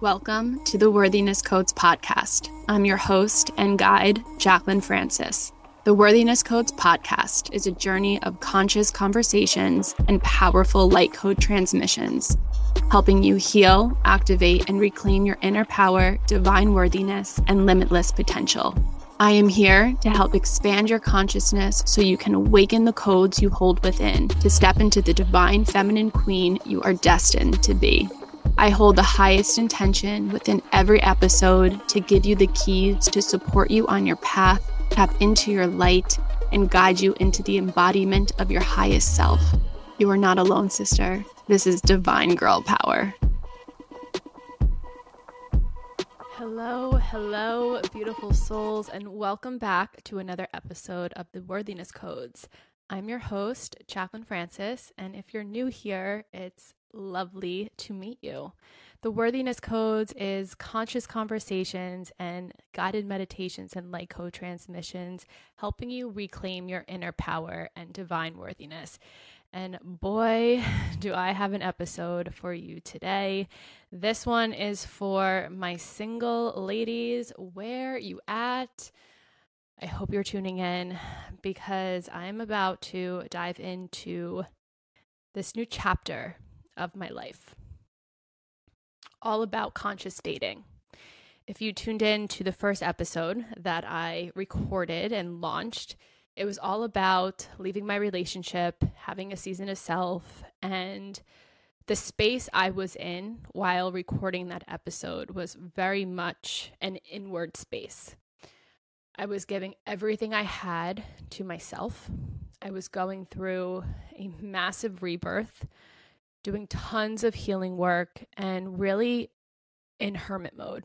Welcome to the Worthiness Codes podcast. I'm your host and guide, Jaclyn Francis. The Worthiness Codes podcast is a journey of conscious conversations and powerful light code transmissions, helping you heal, activate, and reclaim your inner power, divine worthiness, and limitless potential. I am here to help expand your consciousness so you can awaken the codes you hold within to step into the divine feminine queen you are destined to be. I hold the highest intention within every episode to give you the keys to support you on your path, tap into your light, and guide you into the embodiment of your highest self. You are not alone, sister. This is Divine Girl Power. Hello, beautiful souls, and welcome back to another episode of the Worthiness Codes. I'm your host, Jaclyn Francis, and if you're new here, it's lovely to meet you. The Worthiness Codes is conscious conversations and guided meditations and light code transmissions, helping you reclaim your inner power and divine worthiness. And boy, do I have an episode for you today. This one is for my single ladies. Where you at? I hope you're tuning in because I'm about to dive into this new chapter of my life, all about conscious dating. If you tuned in to the first episode that I recorded and launched, it was all about leaving my relationship, having a season of self, and the space I was in while recording that episode was very much an inward space. I was giving everything I had to myself. I was going through a massive rebirth, doing tons of healing work, and really in hermit mode.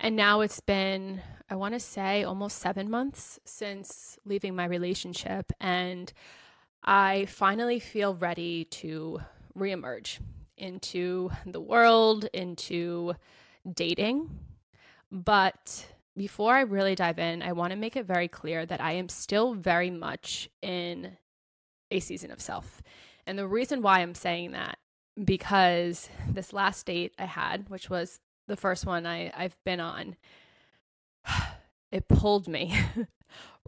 And now it's been, I want to say, almost 7 months since leaving my relationship, and I finally feel ready to reemerge into the world, into dating. But before I really dive in, I want to make it very clear that I am still very much in a season of self. And the reason why I'm saying that, because this last date I had, which was the first one I've been on, it pulled me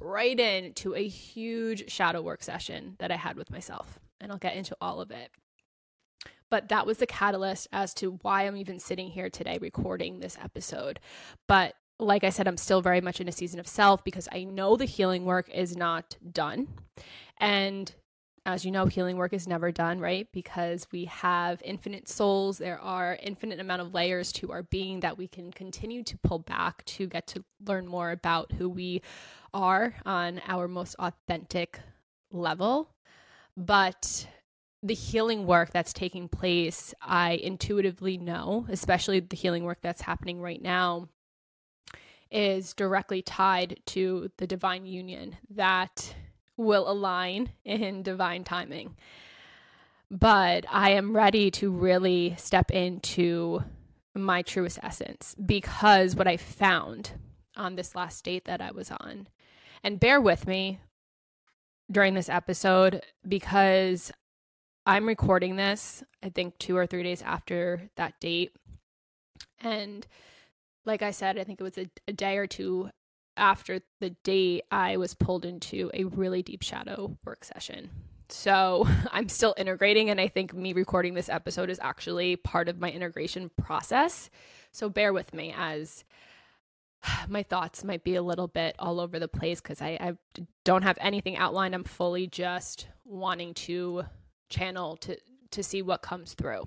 right into a huge shadow work session that I had with myself. And I'll get into all of it. But that was the catalyst as to why I'm even sitting here today recording this episode. But like I said, I'm still very much in a season of self because I know the healing work is not done. And as you know, healing work is never done, right? Because we have infinite souls. There are infinite amount of layers to our being that we can continue to pull back to get to learn more about who we are on our most authentic level. But the healing work that's taking place, I intuitively know, especially the healing work that's happening right now, is directly tied to the divine union that will align in divine timing. But I am ready to really step into my truest essence because what I found on this last date that I was on, and bear with me during this episode because I'm recording this, I think 2 or 3 days after that date. And like I said, I think it was a day or two after the date, I was pulled into a really deep shadow work session. So I'm still integrating, and I think me recording this episode is actually part of my integration process. So bear with me as my thoughts might be a little bit all over the place because I don't have anything outlined. I'm fully just wanting to channel to see what comes through.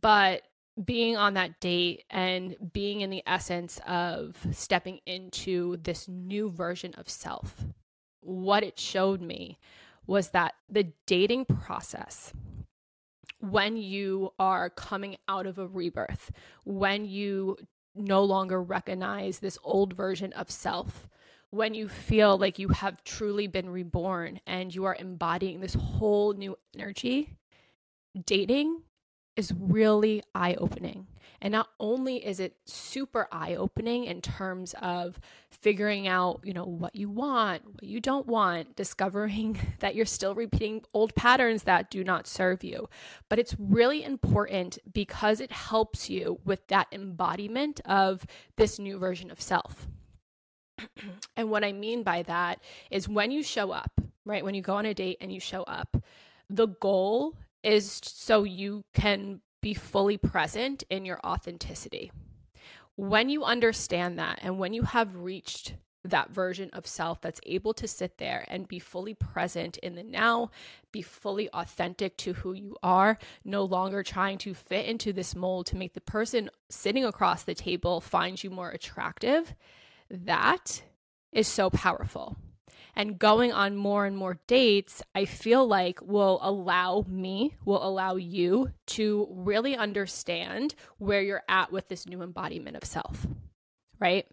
But being on that date and being in the essence of stepping into this new version of self, what it showed me was that the dating process, when you are coming out of a rebirth, when you no longer recognize this old version of self, when you feel like you have truly been reborn and you are embodying this whole new energy, dating is really eye-opening. And not only is it super eye-opening in terms of figuring out, you know, what you want, what you don't want, discovering that you're still repeating old patterns that do not serve you, but it's really important because it helps you with that embodiment of this new version of self. And what I mean by that is when you show up, right? When you go on a date and you show up, the goal is so you can be fully present in your authenticity. When you understand that, and when you have reached that version of self that's able to sit there and be fully present in the now, be fully authentic to who you are, no longer trying to fit into this mold to make the person sitting across the table find you more attractive, that is so powerful. And going on more and more dates, I feel like will allow you to really understand where you're at with this new embodiment of self, right?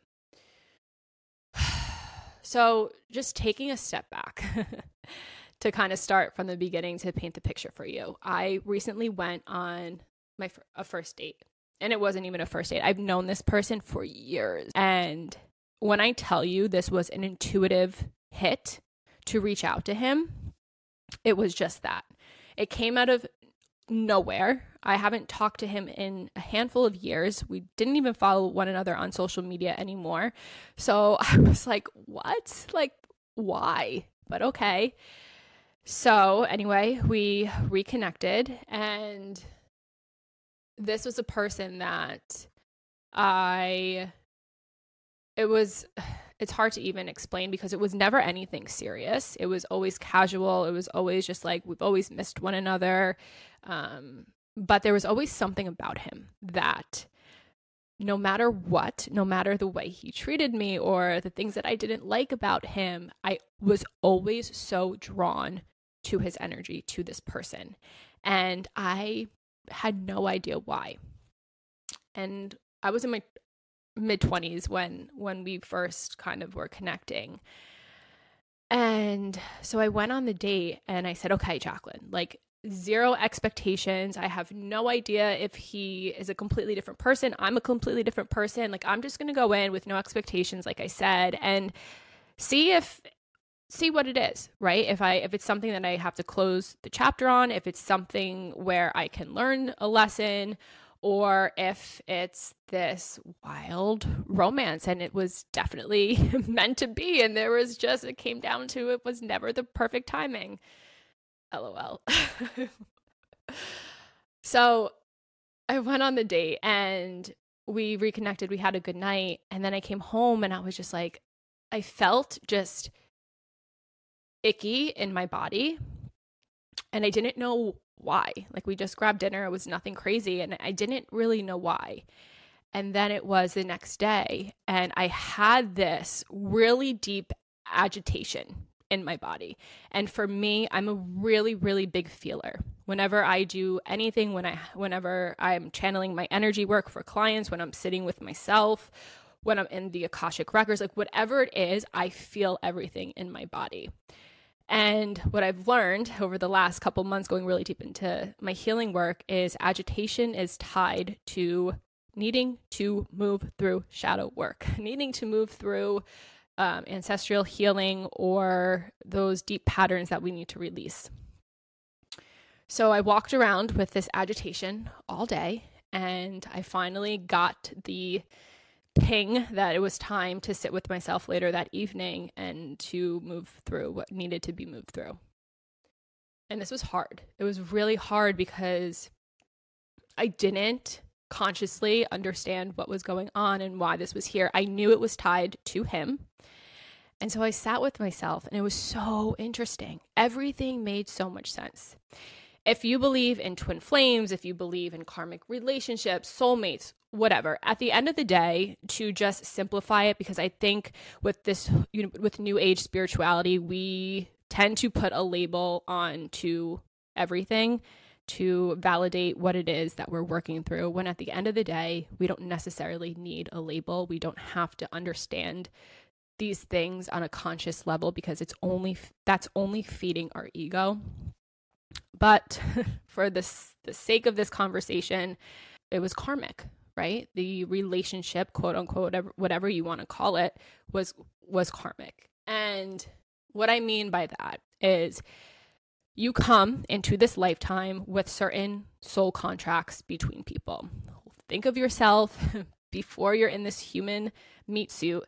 So just taking a step back to kind of start from the beginning to paint the picture for you. I recently went on a first date, and it wasn't even a first date. I've known this person for years. And when I tell you this was an intuitive hit to reach out to him, it was just that. It came out of nowhere. I haven't talked to him in a handful of years. We didn't even follow one another on social media anymore. So I was like, what? Like, why? But okay. So anyway, we reconnected, and this was a person that it's hard to even explain because it was never anything serious. It was always casual. It was always just like, we've always missed one another. But there was always something about him that no matter what, no matter the way he treated me or the things that I didn't like about him, I was always so drawn to his energy, to this person. And I had no idea why. And I was in my mid-20s when we first kind of were connecting. And so I went on the date and I said, okay, Jaclyn, like zero expectations. I have no idea if he is a completely different person. I'm a completely different person. Like, I'm just going to go in with no expectations, like I said, and see what it is, right? If it's something that I have to close the chapter on, if it's something where I can learn a lesson, or if it's this wild romance, and it was definitely meant to be, and it came down to it was never the perfect timing. LOL. So I went on the date and we reconnected. We had a good night. And then I came home and I was just like, I felt just icky in my body. And I didn't know why. Like, we just grabbed dinner. It was nothing crazy. And I didn't really know why. And then it was the next day. And I had this really deep agitation in my body. And for me, I'm a really, really big feeler. Whenever I do anything, whenever I'm channeling my energy work for clients, when I'm sitting with myself, when I'm in the Akashic Records, like whatever it is, I feel everything in my body. And what I've learned over the last couple months going really deep into my healing work is agitation is tied to needing to move through shadow work, needing to move through ancestral healing or those deep patterns that we need to release. So I walked around with this agitation all day, and I finally got the ping that it was time to sit with myself later that evening and to move through what needed to be moved through. And this was hard. It was really hard because I didn't consciously understand what was going on and why this was here. I knew it was tied to him. And so I sat with myself, and it was so interesting. Everything made so much sense. If you believe in twin flames, if you believe in karmic relationships, soulmates, whatever, at the end of the day, to just simplify it, because I think with this, you know, with new age spirituality, we tend to put a label on to everything to validate what it is that we're working through, when at the end of the day, we don't necessarily need a label. We don't have to understand these things on a conscious level, because that's only feeding our ego. But for the sake of this conversation, it was karmic, right? The relationship, quote unquote, whatever you want to call it, was karmic. And what I mean by that is you come into this lifetime with certain soul contracts between people. Think of yourself before you're in this human meat suit,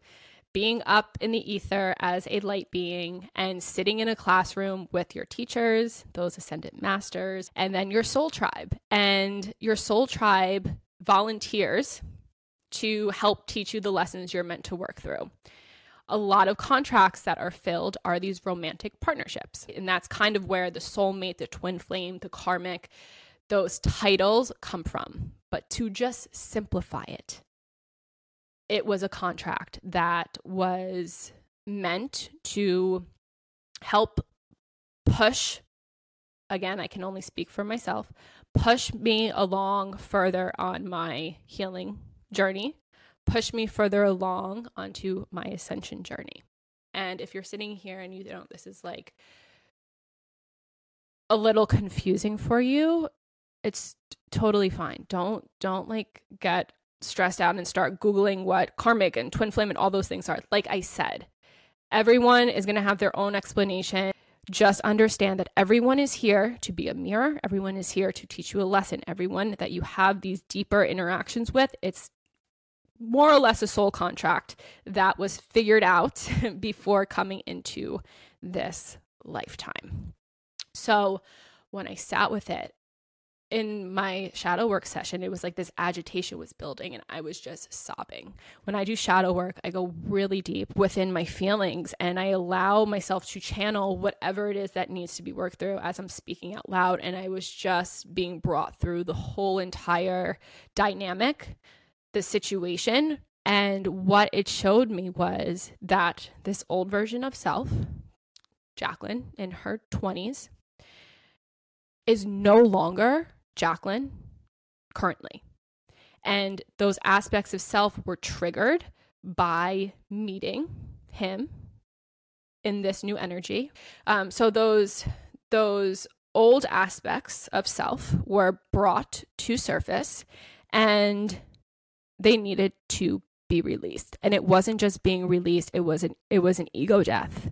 being up in the ether as a light being and sitting in a classroom with your teachers, those ascendant masters, and then your soul tribe. And your soul tribe volunteers to help teach you the lessons you're meant to work through. A lot of contracts that are filled are these romantic partnerships. And that's kind of where the soulmate, the twin flame, the karmic, those titles come from. But to just simplify it, it was a contract that was meant to help push, again, I can only speak for myself, push me along further on my healing journey, push me further along onto my ascension journey. And if you're sitting here and you don't, this is like a little confusing for you, it's totally fine. Don't like get stressed out and start Googling what karmic and twin flame and all those things are. Like I said, everyone is going to have their own explanation. Just understand that everyone is here to be a mirror. Everyone is here to teach you a lesson. Everyone that you have these deeper interactions with, it's more or less a soul contract that was figured out before coming into this lifetime. So when I sat with it, in my shadow work session, it was like this agitation was building and I was just sobbing. When I do shadow work, I go really deep within my feelings and I allow myself to channel whatever it is that needs to be worked through as I'm speaking out loud. And I was just being brought through the whole entire dynamic, the situation. And what it showed me was that this old version of self, Jaclyn in her 20s, is no longer Jaclyn currently. And those aspects of self were triggered by meeting him in this new energy. So those old aspects of self were brought to surface and they needed to be released. And it wasn't just being released, it was an ego death.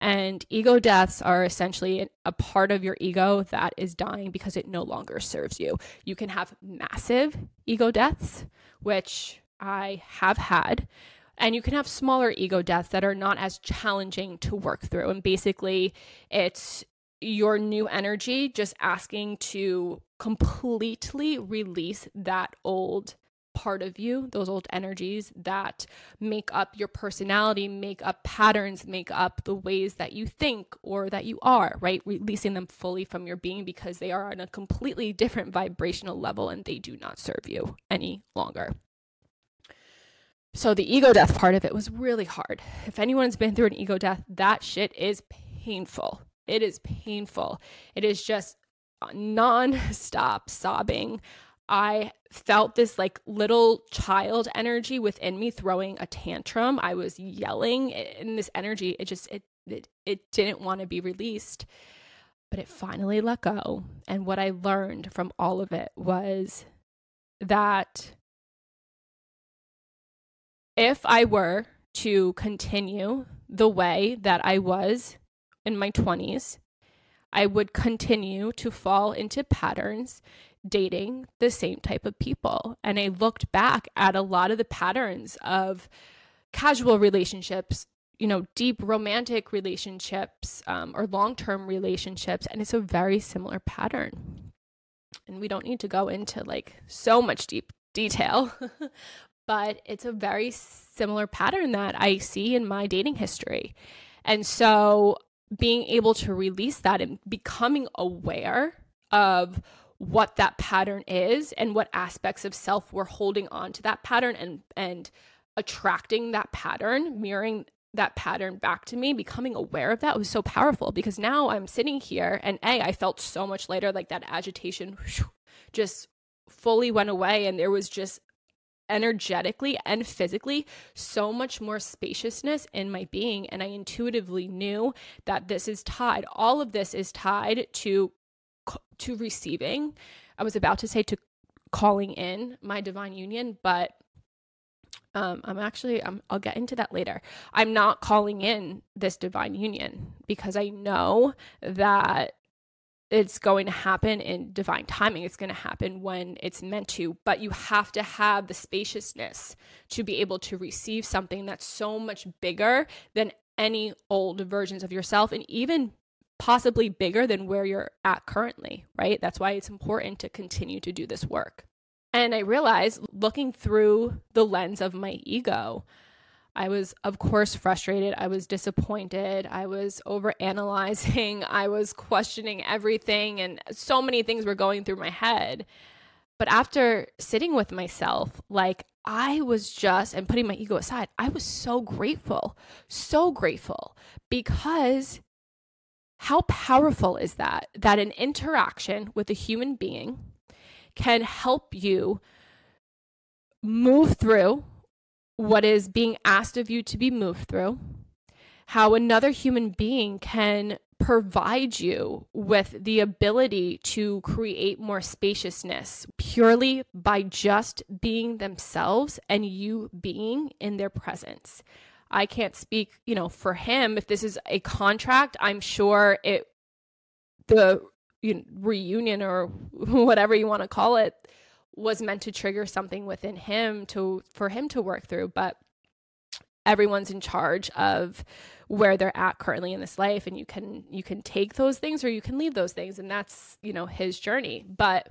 And ego deaths are essentially a part of your ego that is dying because it no longer serves you. You can have massive ego deaths, which I have had, and you can have smaller ego deaths that are not as challenging to work through. And basically, it's your new energy just asking to completely release that old part of you, those old energies that make up your personality, make up patterns, make up the ways that you think or that you are, right? Releasing them fully from your being because they are on a completely different vibrational level and they do not serve you any longer. So the ego death part of it was really hard. If anyone's been through an ego death, that shit is painful. It is painful. It is just non-stop sobbing. I felt this like little child energy within me throwing a tantrum. I was yelling in this energy. It just, it didn't want to be released, but it finally let go. And what I learned from all of it was that if I were to continue the way that I was in my 20s, I would continue to fall into patterns dating the same type of people. And I looked back at a lot of the patterns of casual relationships, you know, deep romantic relationships, or long-term relationships. And it's a very similar pattern. And we don't need to go into like so much deep detail, but it's a very similar pattern that I see in my dating history. And so being able to release that and becoming aware of what that pattern is and what aspects of self we're holding on to that pattern and attracting that pattern, mirroring that pattern back to me, becoming aware of that was so powerful because now I'm sitting here and I felt so much lighter, like that agitation just fully went away and there was just energetically and physically so much more spaciousness in my being. And I intuitively knew that all of this is tied to to receiving. I was about to say to calling in my divine union, but I'll get into that later. I'm not calling in this divine union because I know that it's going to happen in divine timing. It's going to happen when it's meant to, but you have to have the spaciousness to be able to receive something that's so much bigger than any old versions of yourself, and even possibly bigger than where you're at currently, right? That's why it's important to continue to do this work. And I realized, looking through the lens of my ego, I was, of course, frustrated. I was disappointed. I was overanalyzing. I was questioning everything, and so many things were going through my head. But after sitting with myself, and putting my ego aside, I was so grateful, because how powerful is that an interaction with a human being can help you move through what is being asked of you to be moved through, how another human being can provide you with the ability to create more spaciousness purely by just being themselves and you being in their presence. I can't speak, for him. If this is a contract, I'm sure the reunion or whatever you want to call it was meant to trigger something within him for him to work through. But everyone's in charge of where they're at currently in this life, and you can take those things or you can leave those things, and that's his journey. But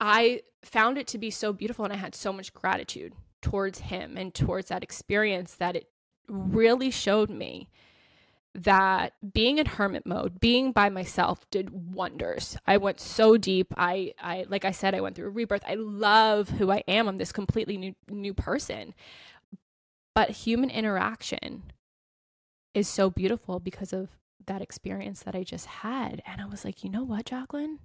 I found it to be so beautiful, and I had so much gratitude towards him and towards that experience, that it really showed me that being in hermit mode, being by myself, did wonders. I went so deep. I like I said, I went through a rebirth. I love who I am. I'm this completely new person. But human interaction is so beautiful because of that experience that I just had. And I was like, you know what, Jaclyn?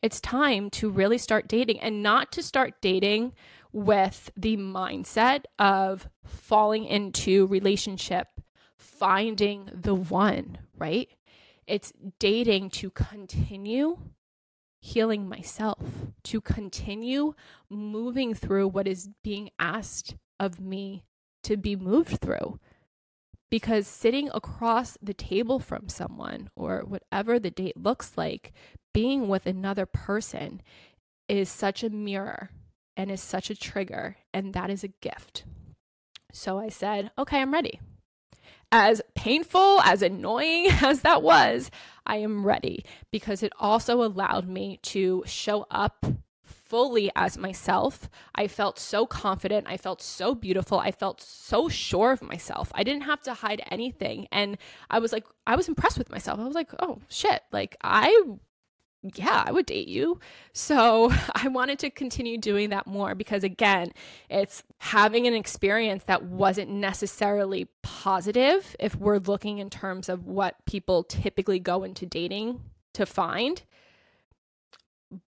It's time to really start dating, and not to start dating with the mindset of falling into relationship, finding the one, right? It's dating to continue healing myself, to continue moving through what is being asked of me to be moved through. Because sitting across the table from someone, or whatever the date looks like, being with another person is such a mirror and is such a trigger, and that is a gift. So I said, okay, I'm ready. As painful, as annoying as that was, I am ready, because it also allowed me to show up fully as myself. I felt so confident. I felt so beautiful. I felt so sure of myself. I didn't have to hide anything. And I was impressed with myself. I was like, oh shit, I would date you. So I wanted to continue doing that more, because again, it's having an experience that wasn't necessarily positive if we're looking in terms of what people typically go into dating to find.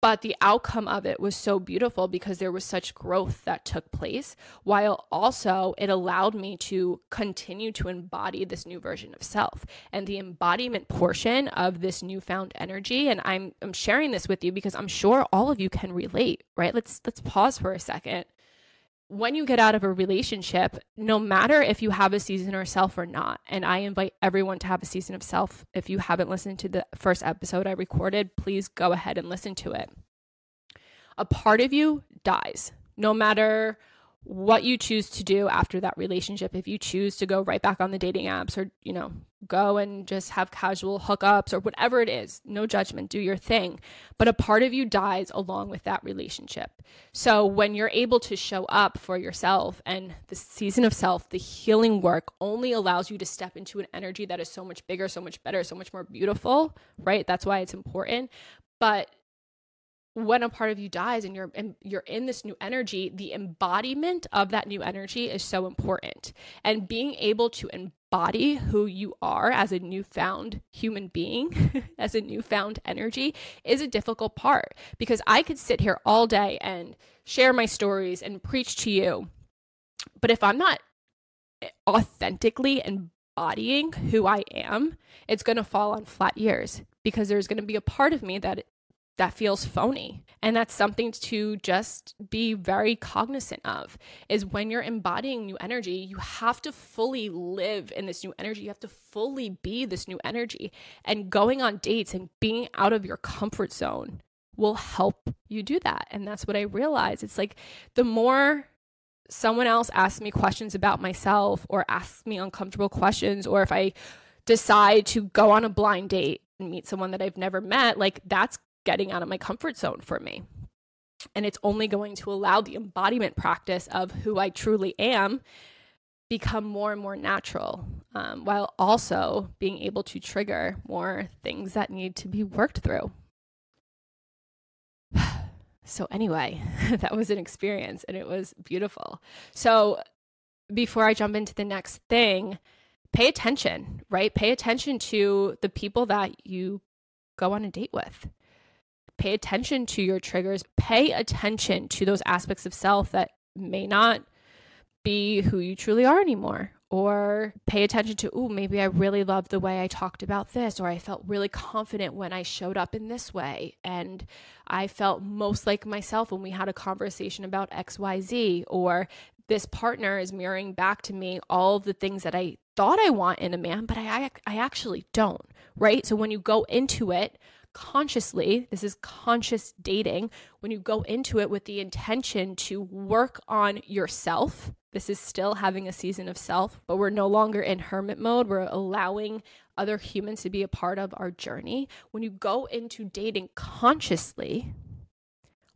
But the outcome of it was so beautiful, because there was such growth that took place, while also it allowed me to continue to embody this new version of self, and the embodiment portion of this newfound energy. And I'm sharing this with you because I'm sure all of you can relate, right? Let's pause for a second. When you get out of a relationship, no matter if you have a season of self or not, and I invite everyone to have a season of self. If you haven't listened to the first episode I recorded, please go ahead and listen to it. A part of you dies, no matter what you choose to do after that relationship. If you choose to go right back on the dating apps, or, go and just have casual hookups or whatever it is, no judgment, do your thing. But a part of you dies along with that relationship. So when you're able to show up for yourself, and the season of self, the healing work, only allows you to step into an energy that is so much bigger, so much better, so much more beautiful, right? That's why it's important. But when a part of you dies and you're in this new energy, the embodiment of that new energy is so important. And being able to embody who you are as a newfound human being, as a newfound energy, is a difficult part, because I could sit here all day and share my stories and preach to you. But if I'm not authentically embodying who I am, it's going to fall on flat ears, because there's going to be a part of me that feels phony. And that's something to just be very cognizant of, is when you're embodying new energy, you have to fully live in this new energy. You have to fully be this new energy. And going on dates and being out of your comfort zone will help you do that. And that's what I realized. It's like, the more someone else asks me questions about myself, or asks me uncomfortable questions, or if I decide to go on a blind date and meet someone that I've never met, like, that's getting out of my comfort zone for me. And it's only going to allow the embodiment practice of who I truly am become more and more natural, while also being able to trigger more things that need to be worked through. So anyway, that was an experience, and it was beautiful. So before I jump into the next thing, pay attention, right? Pay attention to the people that you go on a date with. Pay attention to your triggers. Pay attention to those aspects of self that may not be who you truly are anymore. Or pay attention to, oh, maybe I really loved the way I talked about this, or I felt really confident when I showed up in this way, and I felt most like myself when we had a conversation about XYZ, or this partner is mirroring back to me all the things that I thought I want in a man, but I actually don't, right? So when you go into it consciously, this is conscious dating, when you go into it with the intention to work on yourself. This is still having a season of self, but we're no longer in hermit mode. We're allowing other humans to be a part of our journey. When you go into dating consciously,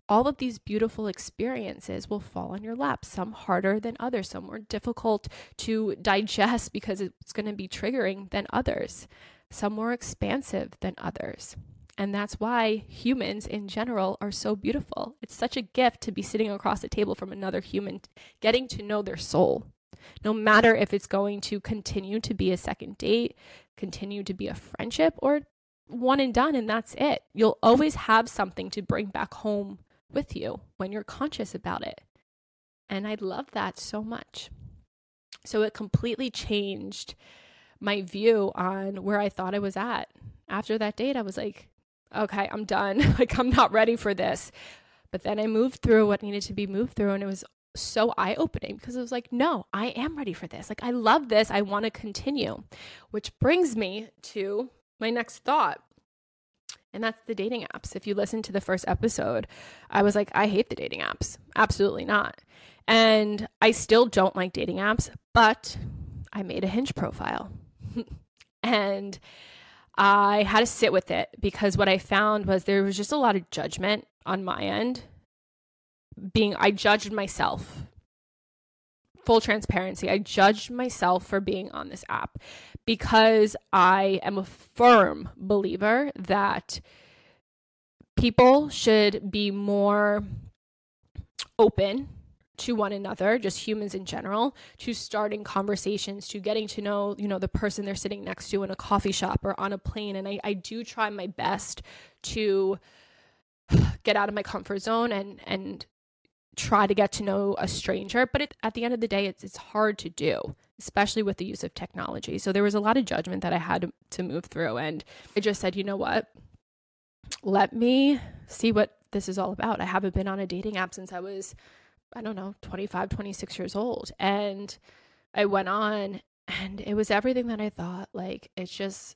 all of these beautiful experiences will fall on your lap, some harder than others, some more difficult to digest because it's going to be triggering than others, some more expansive than others. And that's why humans in general are so beautiful. It's such a gift to be sitting across the table from another human, getting to know their soul, no matter if it's going to continue to be a second date, continue to be a friendship, or one and done, and that's it. You'll always have something to bring back home with you when you're conscious about it. And I love that so much. So it completely changed my view on where I thought I was at. After that date, I was like, okay, I'm done. Like, I'm not ready for this. But then I moved through what needed to be moved through. And it was so eye-opening, because it was like, no, I am ready for this. Like, I love this. I want to continue, which brings me to my next thought. And that's the dating apps. If you listen to the first episode, I was like, I hate the dating apps. Absolutely not. And I still don't like dating apps, but I made a Hinge profile. And I had to sit with it, because what I found was there was just a lot of judgment on my end. I judged myself. Full transparency. I judged myself for being on this app, because I am a firm believer that people should be more open to one another, just humans in general, to starting conversations, to getting to know, the person they're sitting next to in a coffee shop or on a plane. And I do try my best to get out of my comfort zone and try to get to know a stranger. But at the end of the day, it's hard to do, especially with the use of technology. So there was a lot of judgment that I had to move through. And I just said, you know what? Let me see what this is all about. I haven't been on a dating app since I was 25, 26 years old. And I went on, and it was everything that I thought. Like, it's just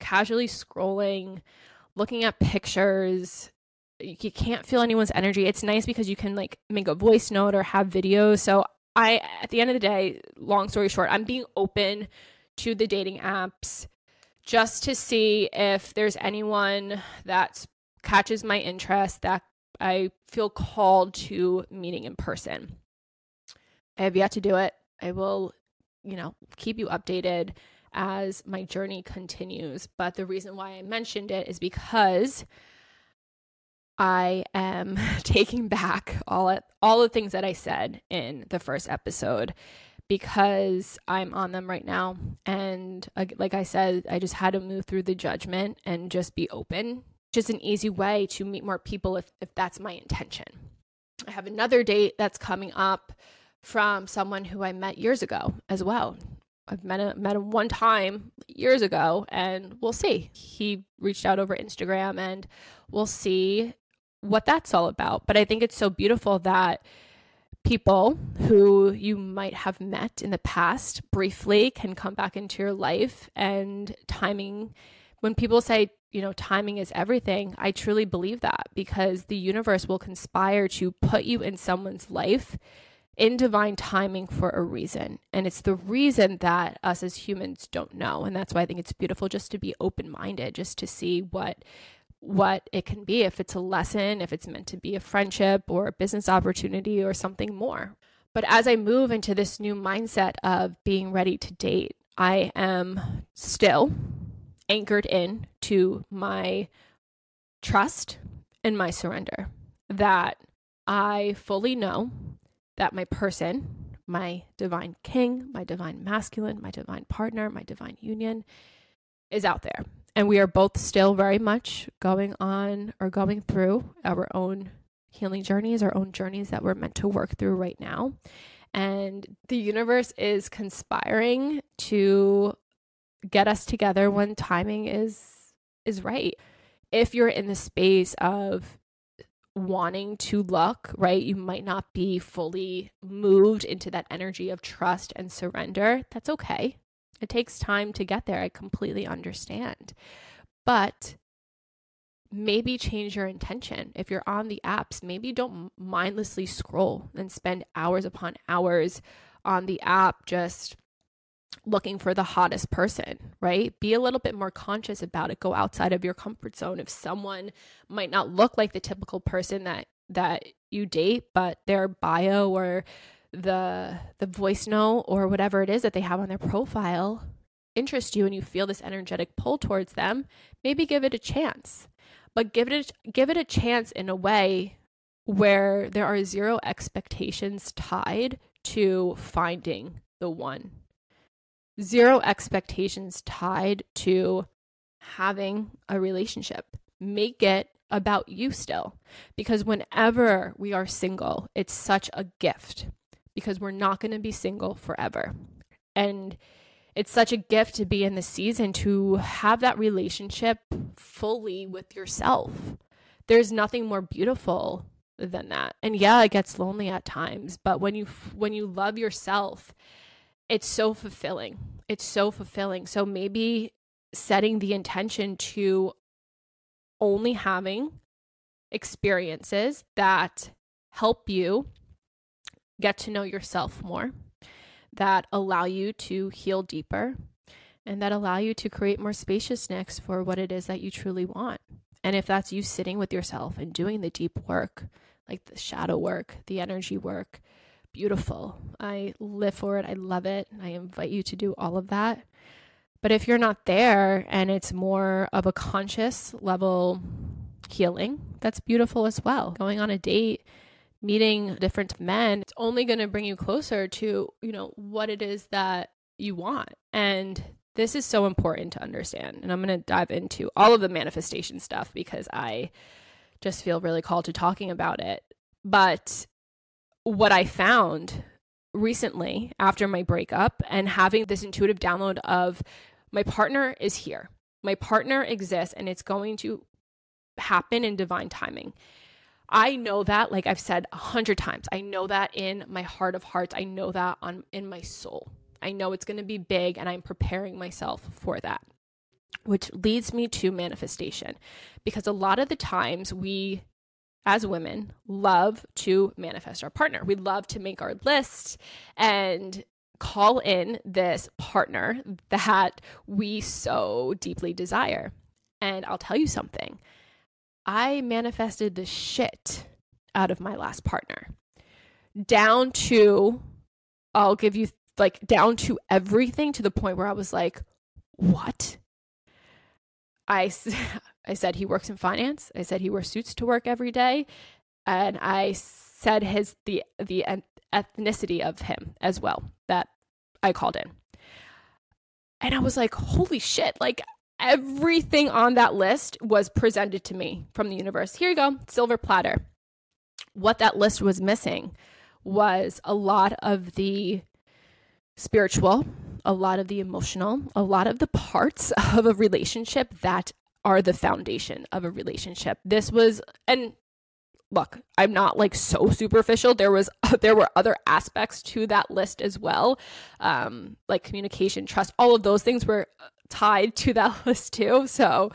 casually scrolling, looking at pictures. You can't feel anyone's energy. It's nice because you can make a voice note or have videos. So at the end of the day, long story short, I'm being open to the dating apps just to see if there's anyone that catches my interest, that I feel called to meeting in person. I have yet to do it. I will, keep you updated as my journey continues. But the reason why I mentioned it is because I am taking back all the things that I said in the first episode, because I'm on them right now. And like I said, I just had to move through the judgment and just be open. Just an easy way to meet more people if that's my intention. I have another date that's coming up from someone who I met years ago as well. I've met him one time years ago, and we'll see. He reached out over Instagram, and we'll see what that's all about. But I think it's so beautiful that people who you might have met in the past briefly can come back into your life. And timing, when people say, you know, timing is everything, I truly believe that, because the universe will conspire to put you in someone's life in divine timing for a reason. And it's the reason that us as humans don't know. And that's why I think it's beautiful just to be open-minded, just to see what it can be, if it's a lesson, if it's meant to be a friendship or a business opportunity or something more. But as I move into this new mindset of being ready to date, I am still anchored in to my trust and my surrender, that I fully know that my person, my divine king, my divine masculine, my divine partner, my divine union is out there. And we are both still very much going on or going through our own healing journeys, our own journeys that we're meant to work through right now. And the universe is conspiring to get us together when timing is right. If you're in the space of wanting to look, right? You might not be fully moved into that energy of trust and surrender. That's okay. It takes time to get there. I completely understand. But maybe change your intention. If you're on the apps, maybe don't mindlessly scroll and spend hours upon hours on the app just looking for the hottest person, right? Be a little bit more conscious about it. Go outside of your comfort zone. If someone might not look like the typical person that you date, but their bio or the voice note or whatever it is that they have on their profile interests you and you feel this energetic pull towards them, maybe give it a chance. But give it a chance in a way where there are zero expectations tied to finding the one. Zero expectations tied to having a relationship. Make it about you still. Because whenever we are single, it's such a gift, because we're not going to be single forever. And it's such a gift to be in the season to have that relationship fully with yourself. There's nothing more beautiful than that. And yeah, it gets lonely at times, but when you love yourself, it's so fulfilling. It's so fulfilling. So maybe setting the intention to only having experiences that help you get to know yourself more, that allow you to heal deeper, and that allow you to create more spaciousness for what it is that you truly want. And if that's you sitting with yourself and doing the deep work, like the shadow work, the energy work, beautiful. I live for it. I love it. I invite you to do all of that. But if you're not there and it's more of a conscious level healing, that's beautiful as well. Going on a date, meeting different men, it's only going to bring you closer to, you know, what it is that you want. And this is so important to understand. And I'm going to dive into all of the manifestation stuff because I just feel really called to talking about it. But what I found recently after my breakup and having this intuitive download of my partner is here, my partner exists, and it's going to happen in divine timing. I know that, like I've said 100 times, I know that in my heart of hearts, I know that in my soul, I know it's going to be big, and I'm preparing myself for that, which leads me to manifestation, because a lot of the times we as women love to manifest our partner. We love to make our list and call in this partner that we so deeply desire. And I'll tell you something. I manifested the shit out of my last partner, down to, I'll give you like down to everything, to the point where I was like, what? I said he works in finance. I said he wears suits to work every day. And I said the ethnicity of him as well that I called in. And I was like, holy shit, like everything on that list was presented to me from the universe. Here you go, silver platter. What that list was missing was a lot of the spiritual, a lot of the emotional, a lot of the parts of a relationship that are the foundation of a relationship. This was, and look, I'm not like so superficial. There were other aspects to that list as well. Like communication, trust, all of those things were tied to that list too. So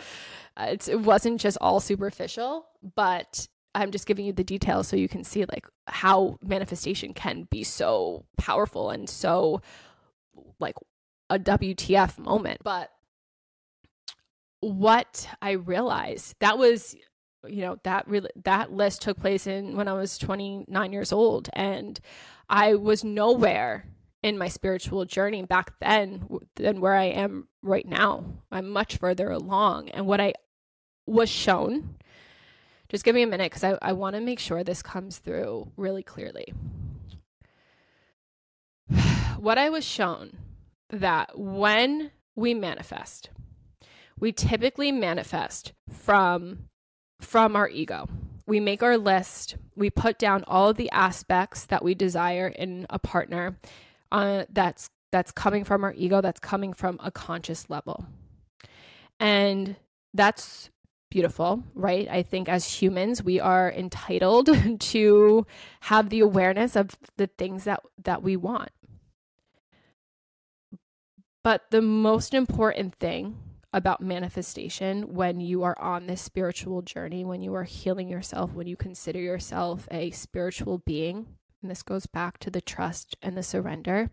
it wasn't just all superficial, but I'm just giving you the details so you can see like how manifestation can be so powerful and so like a WTF moment. But what I realized, that was, you know, that list took place when I was 29 years old, and I was nowhere in my spiritual journey back then than where I am right now. I'm much further along. And what I was shown, just give me a minute because I want to make sure this comes through really clearly. What I was shown, that when we manifest, we typically manifest from our ego. We make our list. We put down all of the aspects that we desire in a partner. That's coming from our ego. That's coming from a conscious level. And that's beautiful, right? I think as humans, we are entitled to have the awareness of the things that we want. But the most important thing about manifestation when you are on this spiritual journey, when you are healing yourself, when you consider yourself a spiritual being, and this goes back to the trust and the surrender,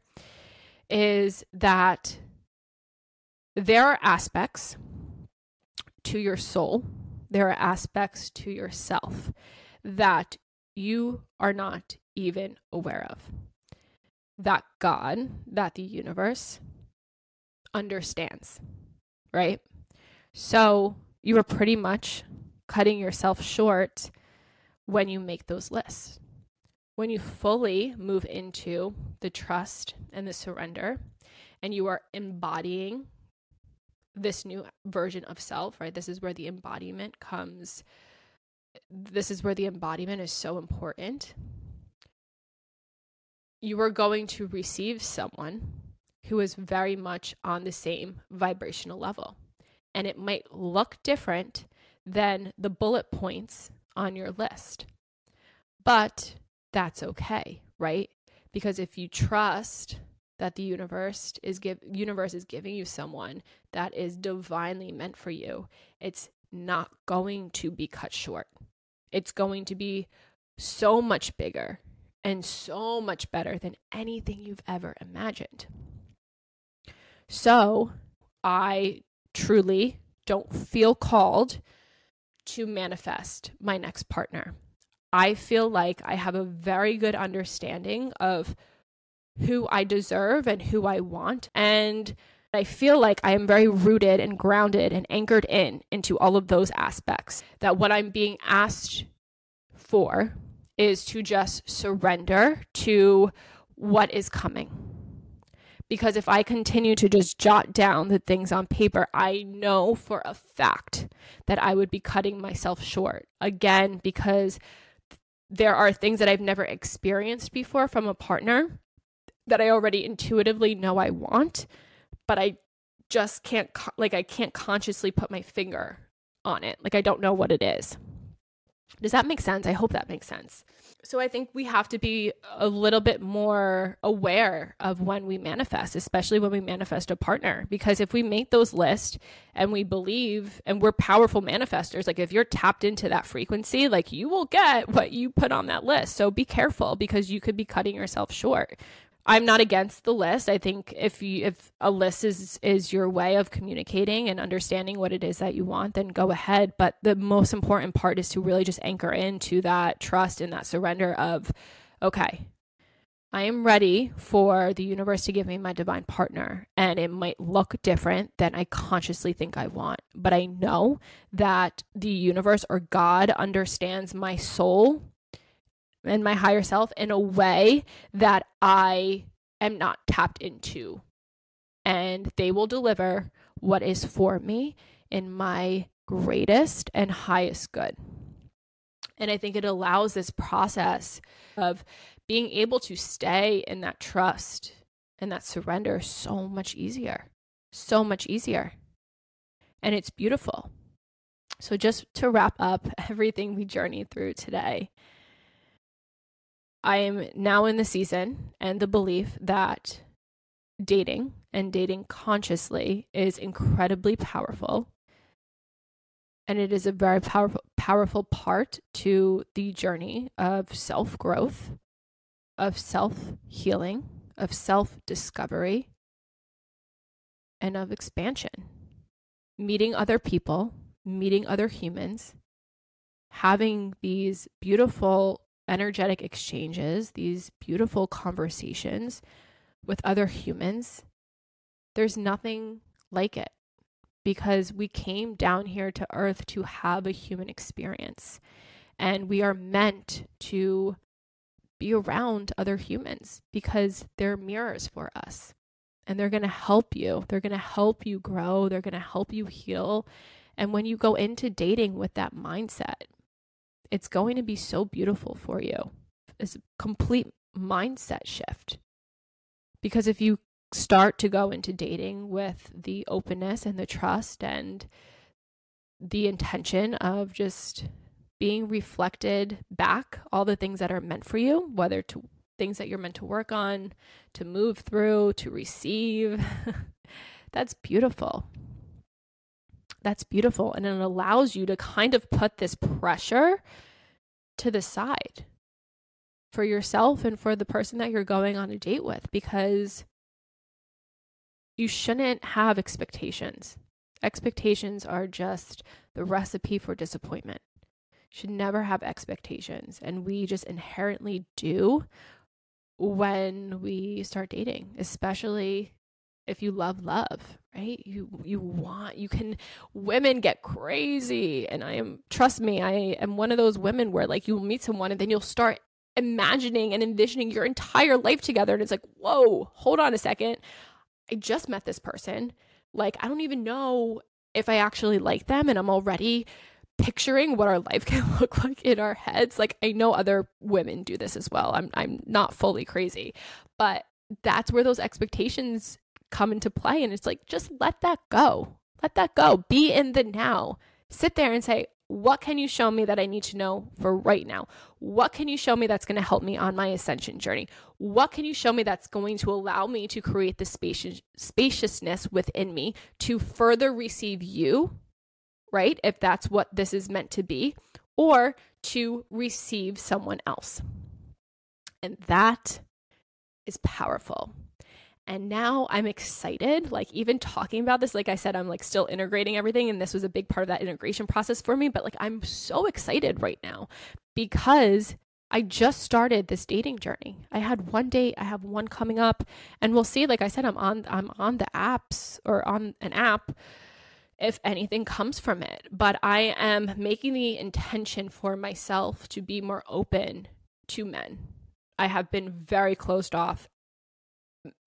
is that there are aspects to your soul, there are aspects to yourself that you are not even aware of, that God, that the universe understands, right? So you are pretty much cutting yourself short when you make those lists. When you fully move into the trust and the surrender, and you are embodying this new version of self, right? This is where the embodiment comes. This is where the embodiment is so important. You are going to receive someone who is very much on the same vibrational level. And it might look different than the bullet points on your list. But that's okay, right? Because if you trust that the universe is giving you someone that is divinely meant for you, it's not going to be cut short. It's going to be so much bigger and so much better than anything you've ever imagined. So I truly don't feel called to manifest my next partner. I feel like I have a very good understanding of who I deserve and who I want. And I feel like I am very rooted and grounded and anchored into all of those aspects. That what I'm being asked for is to just surrender to what is coming. Because if I continue to just jot down the things on paper, I know for a fact that I would be cutting myself short. Again, because there are things that I've never experienced before from a partner that I already intuitively know I want, but I just can't consciously put my finger on it. Like, I don't know what it is. Does that make sense? I hope that makes sense. So I think we have to be a little bit more aware of when we manifest, especially when we manifest a partner, because if we make those lists and we believe, and we're powerful manifestors, like if you're tapped into that frequency, like you will get what you put on that list. So be careful because you could be cutting yourself short. I'm not against the list. I think if a list is your way of communicating and understanding what it is that you want, then go ahead. But the most important part is to really just anchor into that trust and that surrender of, okay, I am ready for the universe to give me my divine partner. And it might look different than I consciously think I want. But I know that the universe or God understands my soul and my higher self in a way that I am not tapped into. And they will deliver what is for me in my greatest and highest good. And I think it allows this process of being able to stay in that trust and that surrender is so much easier, so much easier. And it's beautiful. So just to wrap up everything we journeyed through today, I am now in the season and the belief that dating and dating consciously is incredibly powerful. And it is a very powerful part to the journey of self-growth, of self-healing, of self-discovery, and of expansion. Meeting other people, meeting other humans, having these beautiful energetic exchanges, these beautiful conversations with other humans, there's nothing like it, because we came down here to earth to have a human experience, and we are meant to be around other humans because they're mirrors for us, and they're going to help you. They're going to help you grow. They're going to help you heal. And when you go into dating with that mindset, it's going to be so beautiful for you. It's a complete mindset shift. Because if you start to go into dating with the openness and the trust and the intention of just being reflected back all the things that are meant for you, whether to things that you're meant to work on, to move through, to receive, that's beautiful. That's beautiful. And it allows you to kind of put this pressure to the side for yourself and for the person that you're going on a date with, because you shouldn't have expectations. Expectations are just the recipe for disappointment. You should never have expectations. And we just inherently do when we start dating, especially if you love, right? Women get crazy. And I am one of those women where like you'll meet someone and then you'll start imagining and envisioning your entire life together. And it's like, whoa, hold on a second. I just met this person. Like, I don't even know if I actually like them. And I'm already picturing what our life can look like in our heads. Like, I know other women do this as well. I'm not fully crazy, but that's where those expectations come into play. And it's like, just let that go. Let that go. Be in the now. Sit there and say, what can you show me that I need to know for right now? What can you show me that's going to help me on my ascension journey? What can you show me that's going to allow me to create the spaciousness within me to further receive you, right? If that's what this is meant to be, or to receive someone else. And that is powerful. And now I'm excited, like even talking about this, like I said, I'm like still integrating everything. And this was a big part of that integration process for me. But like, I'm so excited right now because I just started this dating journey. I had one date, I have one coming up, and we'll see. Like I said, I'm on the apps, or on an app, if anything comes from it. But I am making the intention for myself to be more open to men. I have been very closed off,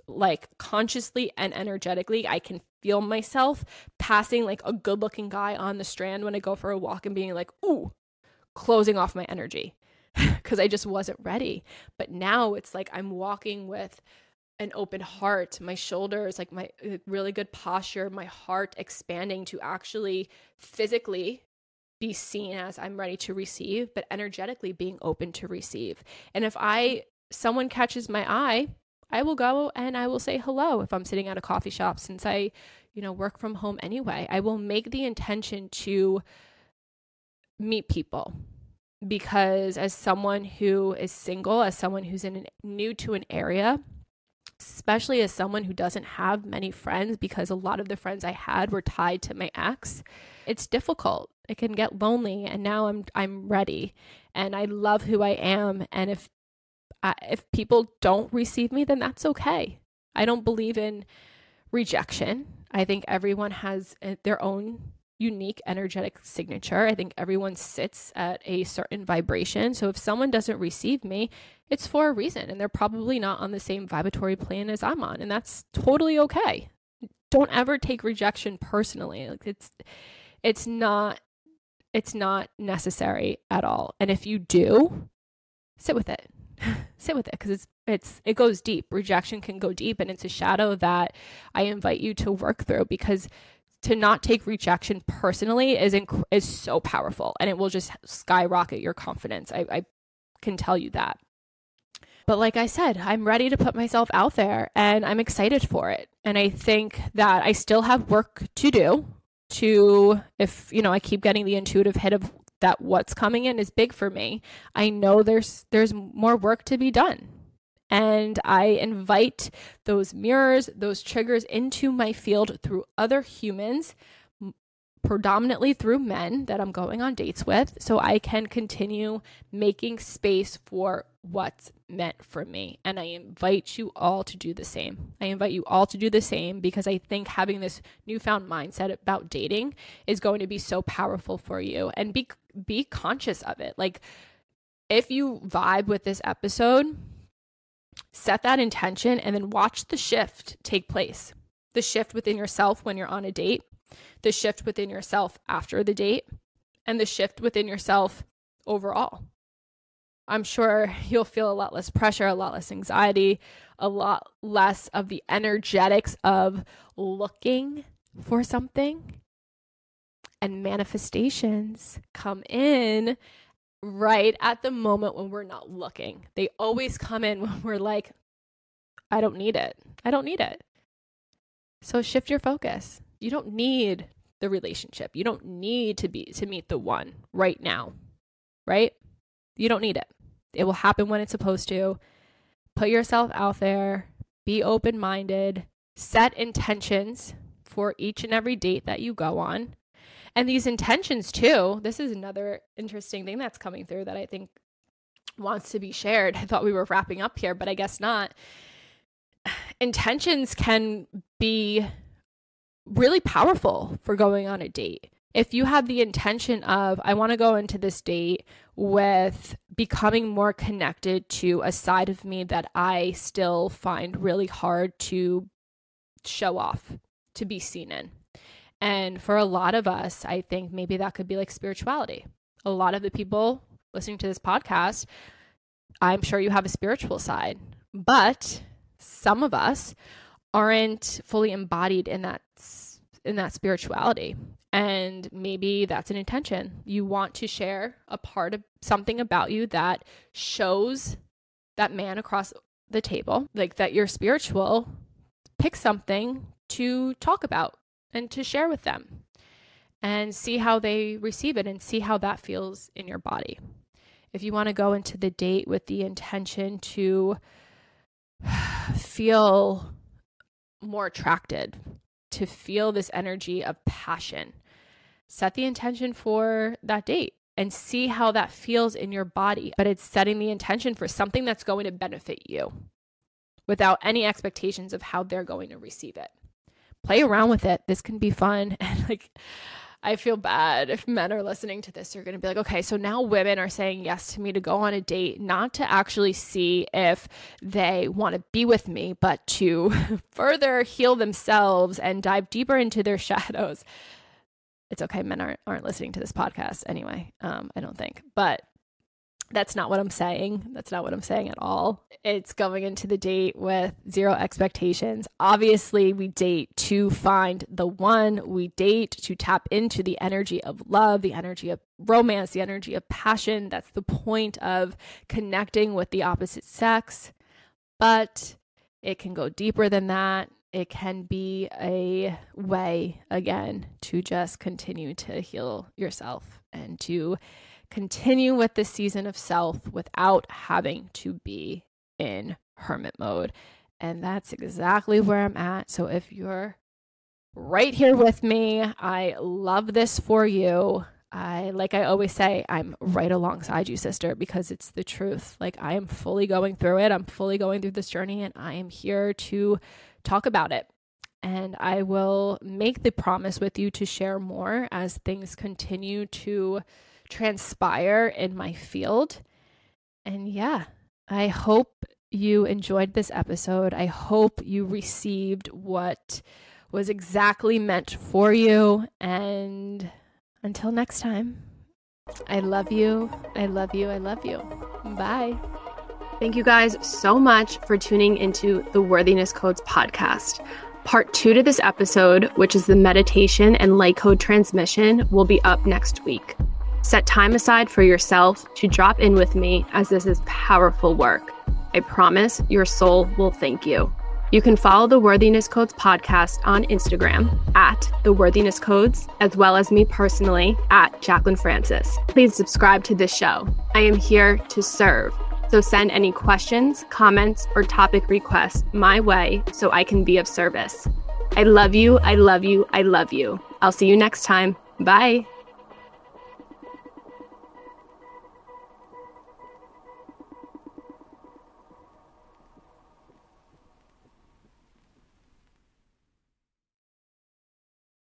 like consciously and energetically. I can feel myself passing like a good looking guy on the Strand when I go for a walk and being like, ooh, closing off my energy because I just wasn't ready. But now it's like I'm walking with an open heart, my shoulders, like my really good posture, my heart expanding to actually physically be seen as I'm ready to receive, but energetically being open to receive. And if someone catches my eye, I will go and I will say hello if I'm sitting at a coffee shop, since I, work from home anyway. I will make the intention to meet people, because as someone who is single, as someone who's new to an area, especially as someone who doesn't have many friends, because a lot of the friends I had were tied to my ex, it's difficult. It can get lonely, and now I'm ready, and I love who I am. And if people don't receive me, then that's okay. I don't believe in rejection. I think everyone has their own unique energetic signature. I think everyone sits at a certain vibration. So if someone doesn't receive me, it's for a reason, and they're probably not on the same vibratory plane as I'm on, and that's totally okay. Don't ever take rejection personally. Like it's not necessary at all. And if you do, sit with it. Sit with it, because it goes deep. Rejection can go deep, and it's a shadow that I invite you to work through, because to not take rejection personally is so powerful, and it will just skyrocket your confidence. I can tell you that. But like I said, I'm ready to put myself out there, and I'm excited for it. And I think that I still have work to do if, you know, I keep getting the intuitive hit of that what's coming in is big for me. I know there's more work to be done. And I invite those mirrors, those triggers into my field through other humans, predominantly through men that I'm going on dates with, so I can continue making space for what's meant for me. And I invite you all to do the same. Because I think having this newfound mindset about dating is going to be so powerful for you. And be conscious of it. Like, if you vibe with this episode, set that intention and then watch the shift take place. The shift within yourself when you're on a date, the shift within yourself after the date, and the shift within yourself overall. I'm sure you'll feel a lot less pressure, a lot less anxiety, a lot less of the energetics of looking for something. And manifestations come in right at the moment when we're not looking. They always come in when we're like, I don't need it. So shift your focus. You don't need the relationship. You don't need to meet the one right now, right? You don't need it. It will happen when it's supposed to. Put yourself out there. Be open-minded. Set intentions for each and every date that you go on. And these intentions too, this is another interesting thing that's coming through that I think wants to be shared. I thought we were wrapping up here, but I guess not. Intentions can be really powerful for going on a date. If you have the intention of, I want to go into this date with becoming more connected to a side of me that I still find really hard to show off, to be seen in. And for a lot of us, I think maybe that could be like spirituality. A lot of the people listening to this podcast, I'm sure you have a spiritual side, but some of us aren't fully embodied in that spirituality. And maybe that's an intention. You want to share a part of something about you that shows that man across the table, like that you're spiritual. Pick something to talk about and to share with them, and see how they receive it and see how that feels in your body. If you want to go into the date with the intention to feel more attracted, to feel this energy of passion, set the intention for that date and see how that feels in your body. But it's setting the intention for something that's going to benefit you without any expectations of how they're going to receive it. Play around with it. This can be fun. And like, I feel bad if men are listening to this, they're going to be like, okay, so now women are saying yes to me to go on a date, not to actually see if they want to be with me, but to further heal themselves and dive deeper into their shadows. It's okay. Men aren't listening to this podcast anyway. I don't think, but that's not what I'm saying. That's not what I'm saying at all. It's going into the date with zero expectations. Obviously, we date to find the one. We date to tap into the energy of love, the energy of romance, the energy of passion. That's the point of connecting with the opposite sex. But it can go deeper than that. It can be a way, again, to just continue to heal yourself and to continue with the season of self without having to be in hermit mode. And that's exactly where I'm at. So if you're right here with me, I love this for you. Like I always say, I'm right alongside you, sister, because it's the truth. Like, I am fully going through it. I'm fully going through this journey, and I am here to talk about it. And I will make the promise with you to share more as things continue to transpire in my field. And yeah, I hope you enjoyed this episode. I hope you received what was exactly meant for you. And until next time, I love you. I love you. I love you. Bye. Thank you guys so much for tuning into the Worthiness Codes podcast. Part 2 to this episode, which is the meditation and light code transmission, will be up next week. Set time aside for yourself to drop in with me, as this is powerful work. I promise your soul will thank you. You can follow the Worthiness Codes podcast on Instagram @theworthinesscodes, as well as me personally @JaclynFrancis. Please subscribe to this show. I am here to serve. So send any questions, comments, or topic requests my way so I can be of service. I love you. I love you. I love you. I'll see you next time. Bye.